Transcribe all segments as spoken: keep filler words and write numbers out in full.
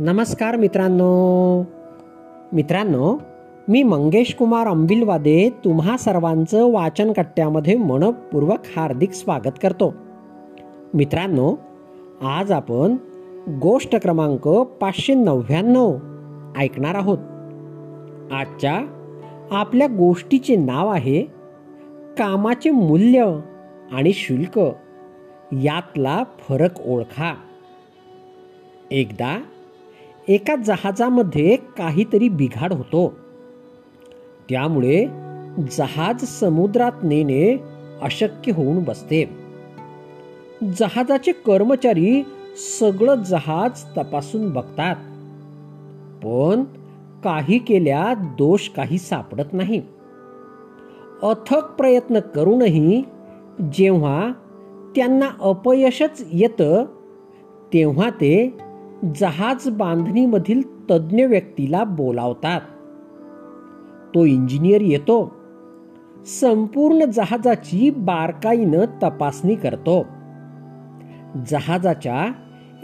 नमस्कार मित्रांनो मित्रांनो मी मंगेश कुमार अंबिलवादे तुम्हा सर्वांचं वाचन कट्ट्यामध्ये मनपूर्वक हार्दिक स्वागत करतो. मित्रांनो, आज आपण गोष्ट क्रमांक पाचशे नव्याण्णव ऐकणार आहोत. आजच्या आपल्या गोष्टीचे नाव आहे कामाचे मूल्य आणि शुल्क यातला फरक ओळखा. एकदा एका जहाजामध्ये काहीतरी बिघाड होतो, त्यामुळे जहाज समुद्रात नेणे अशक्य होऊन बसते. जहाजाचे कर्मचारी सगळं जहाज तपासून बघतात, पण काही केल्या दोष काही सापडत नाही. अथक प्रयत्न करूनही जेव्हा त्यांना अपयशच येतं, तेव्हा ते जहाज बांधणीमधील तज्ज्ञ व्यक्तीला बोलावतात. तो इंजिनियर येतो, संपूर्ण जहाजाची बारकाईनं तपासणी करतो. जहाजाच्या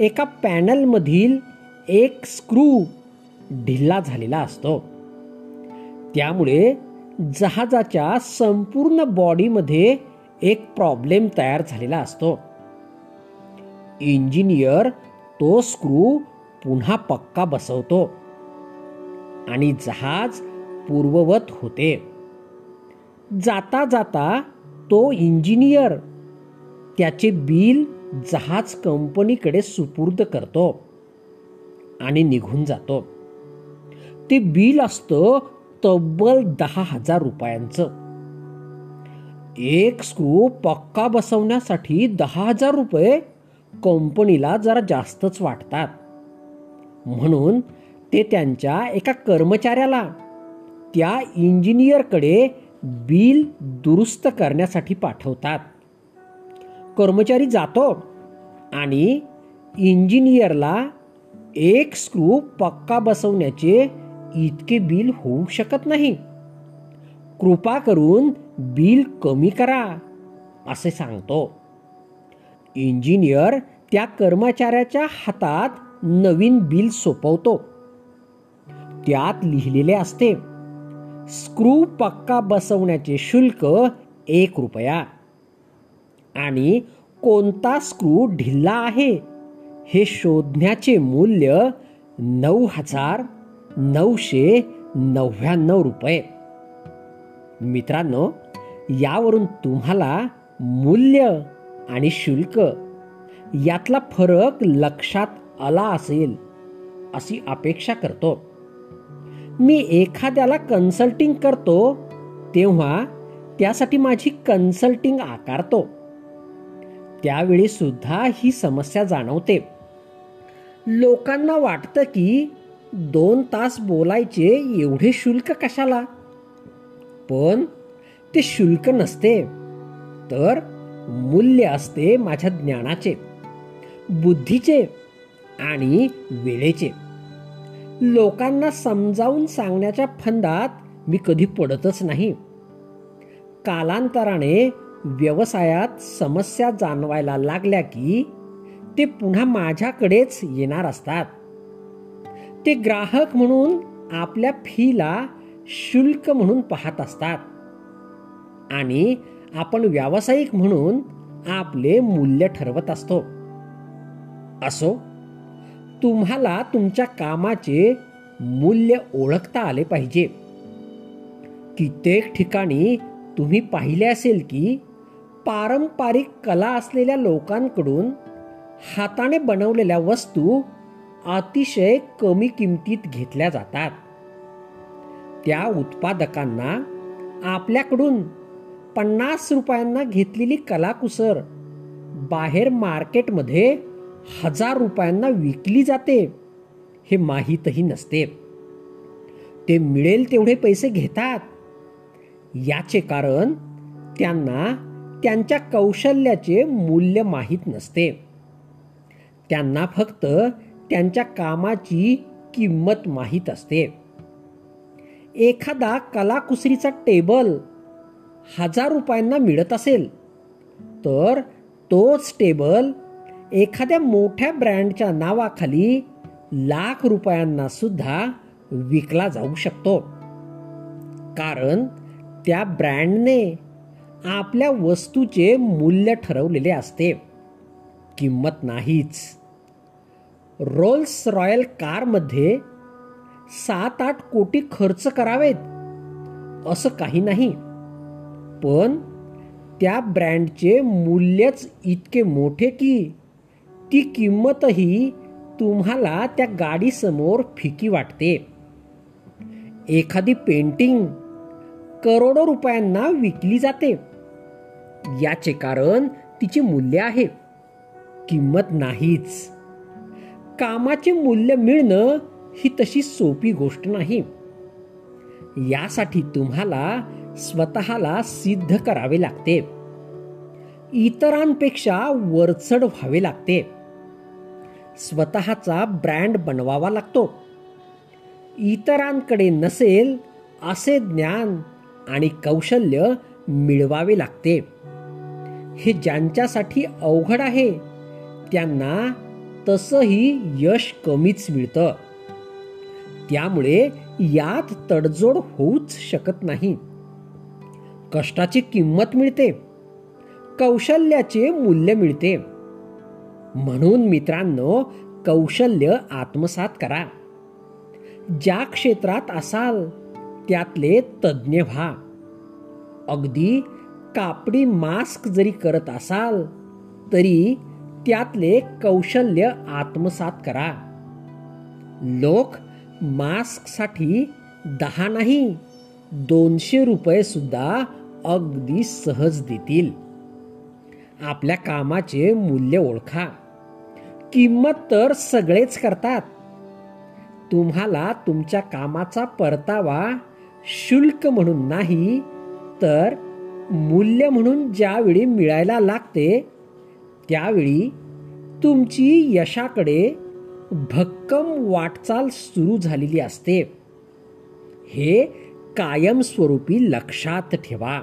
एका पॅनलमधील एक स्क्रू ढिल्ला झालेला असतो, त्यामुळे जहाजाच्या संपूर्ण बॉडीमध्ये एक प्रॉब्लेम तयार झालेला असतो. इंजिनियर तो स्क्रू पुन्हा पक्का बसवतो आणि जहाज पूर्ववत होते. जाता जाता तो इंजिनियर त्याचे बिल जहाज कंपनीकडे सुपूर्द करतो आणि निघून जातो. ते बिल असतं तब्बल दहा हजार रुपयांचं. एक स्क्रू पक्का बसवण्यासाठी दहा हजार रुपये कंपनीला जरा जास्तच वाटतात, म्हणून ते त्यांच्या एका कर्मचाऱ्याला त्या इंजिनियरकडे बिल दुरुस्त करण्यासाठी पाठवतात. कर्मचारी जातो आणि इंजिनियरला एक स्क्रू पक्का बसवण्याचे इतके बिल होऊ शकत नाही, कृपा करून बिल कमी करा असे सांगतो. इंजिनियर त्या कर्मचाऱ्याच्या हातात नवीन बिल सोपवतो. त्यात लिहिलेले असते स्क्रू पक्का बसवण्याचे शुल्क एक रुपया आणि कोणता स्क्रू ढिल्ला आहे हे शोधण्याचे मूल्य नऊ हजार नऊशे नव्याण्णव रुपये. मित्रांनो, यावरून तुम्हाला मूल्य आणि शुल्क यातला फरक लक्षात आला असेल अशी अपेक्षा करतो. मी एखाद्याला कन्सल्टिंग करतो तेव्हा त्यासाठी माझी कन्सल्टिंग आकारतो, त्यावेळी सुद्धा ही समस्या जाणवते. लोकांना वाटतं की दोन तास बोलायचे एवढे शुल्क कशाला, पण ते शुल्क नसते, तर मूल्य असते माझ्या ज्ञानाचे, बुद्धीचे आणि वेळेचे. लोकांना समजावून सांगण्याच्या फंदात मी कधी पडतच नाही. कालांतराने व्यवसायात समस्या जाणवायला लागल्या की ते पुन्हा माझ्याकडेच येणार असतात. ते ग्राहक म्हणून आपल्या फीला शुल्क म्हणून पाहत असतात आणि आपण व्यावसायिक म्हणून आपले मूल्य ठरवत असतो. असो, तुम्हाला तुमच्या कामाचे मूल्य ओळखता आले पाहिजे. कित्येक ठिकाणी तुम्ही पाहिले असेल की पारंपरिक कला असलेल्या लोकांकडून हाताने बनवलेल्या वस्तू अतिशय कमी किमतीत घेतल्या जातात. त्या उत्पादकांना आपल्याकडून पन्नास रुपयांना घेतलेली कलाकुसर बाहेर मार्केटमध्ये हजार रुपयांना विकली जाते हे माहीतही नसते. ते मिळेल तेवढे पैसे घेतात. याचे कारण त्यांना त्यांच्या कौशल्याचे मूल्य माहीत नसते. त्यांना फक्त त्यांच्या कामाची किंमत माहीत असते. एखादा कलाकुसरीचा टेबल हजार रुपयांना मिळत असेल, तर तोच टेबल एखाद्या मोठ्या ब्रँडच्या नावाखाली लाख रुपयांना सुद्धा विकला जाऊ शकतो, कारण त्या ब्रँडने आपल्या वस्तूचे मूल्य ठरवलेले असते, किंमत नाहीच. रोल्स रॉयल कारमध्ये सात आठ कोटी खर्च करावेत असं काही नाही, पण त्या ब्रँडचे मूल्यच इतके मोठे की ती किंमतही तुम्हाला त्या गाडीसमोर फिकी वाटते. एखादी पेंटिंग करोडो रुपयांना विकली जाते, याचे कारण तिचे मूल्य आहे, किंमत नाहीच. कामाचे मूल्य मिळणं ही तशी सोपी गोष्ट नाही. यासाठी तुम्हाला स्वतःला सिद्ध करावे लागते, इतरांपेक्षा वरचढ व्हावे लागते, स्वतःचा ब्रँड बनवावा लागतो. इतरांकडे नसेल असे ज्ञान आणि कौशल्य मिळवावे लागते. हे ज्यांच्यासाठी अवघड आहे त्यांना तसंही यश कमीच मिळतं, त्यामुळे यात तडजोड होऊच शकत नाही. कष्टाची किंमत मिळते, कौशल्याचे मूल्य मिळते. म्हणून मित्रांनो, कौशल्य आत्मसात करा. ज्या क्षेत्रात असाल त्यातले तज्ज्ञ व्हा. अगदी कापडी मास्क जरी करत असाल तरी त्यातले कौशल्य आत्मसात करा. लोक मास्कसाठी दहा नाही दोनशे रुपये सुद्धा अगदी सहज देतील. आपल्या कामाचे मूल्य ओळखा. किंमत तर सगळेच करतात. तुम्हाला तुमच्या कामाचा परतावा शुल्क म्हणून नाही तर मूल्य म्हणून ज्यावेळी मिळायला लागते त्यावेळी तुमची यशाकडे भक्कम वाटचाल सुरू झालेली असते. हे कायमस्वरूपी लक्षात ठेवा.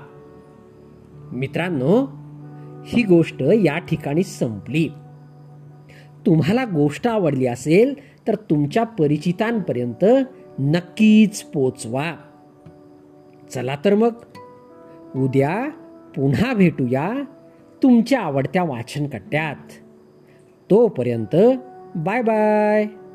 मित्रांनो, ही गोष्ट या ठिकाणी संपली. तुम्हाला गोष्ट आवडली असेल तर तुमच्या परिचितांपर्यंत नक्कीच पोचवा. चला तर मग उद्या पुन्हा भेटूया तुमच्या आवडत्या वाचनकट्ट्यात. तोपर्यंत बाय बाय.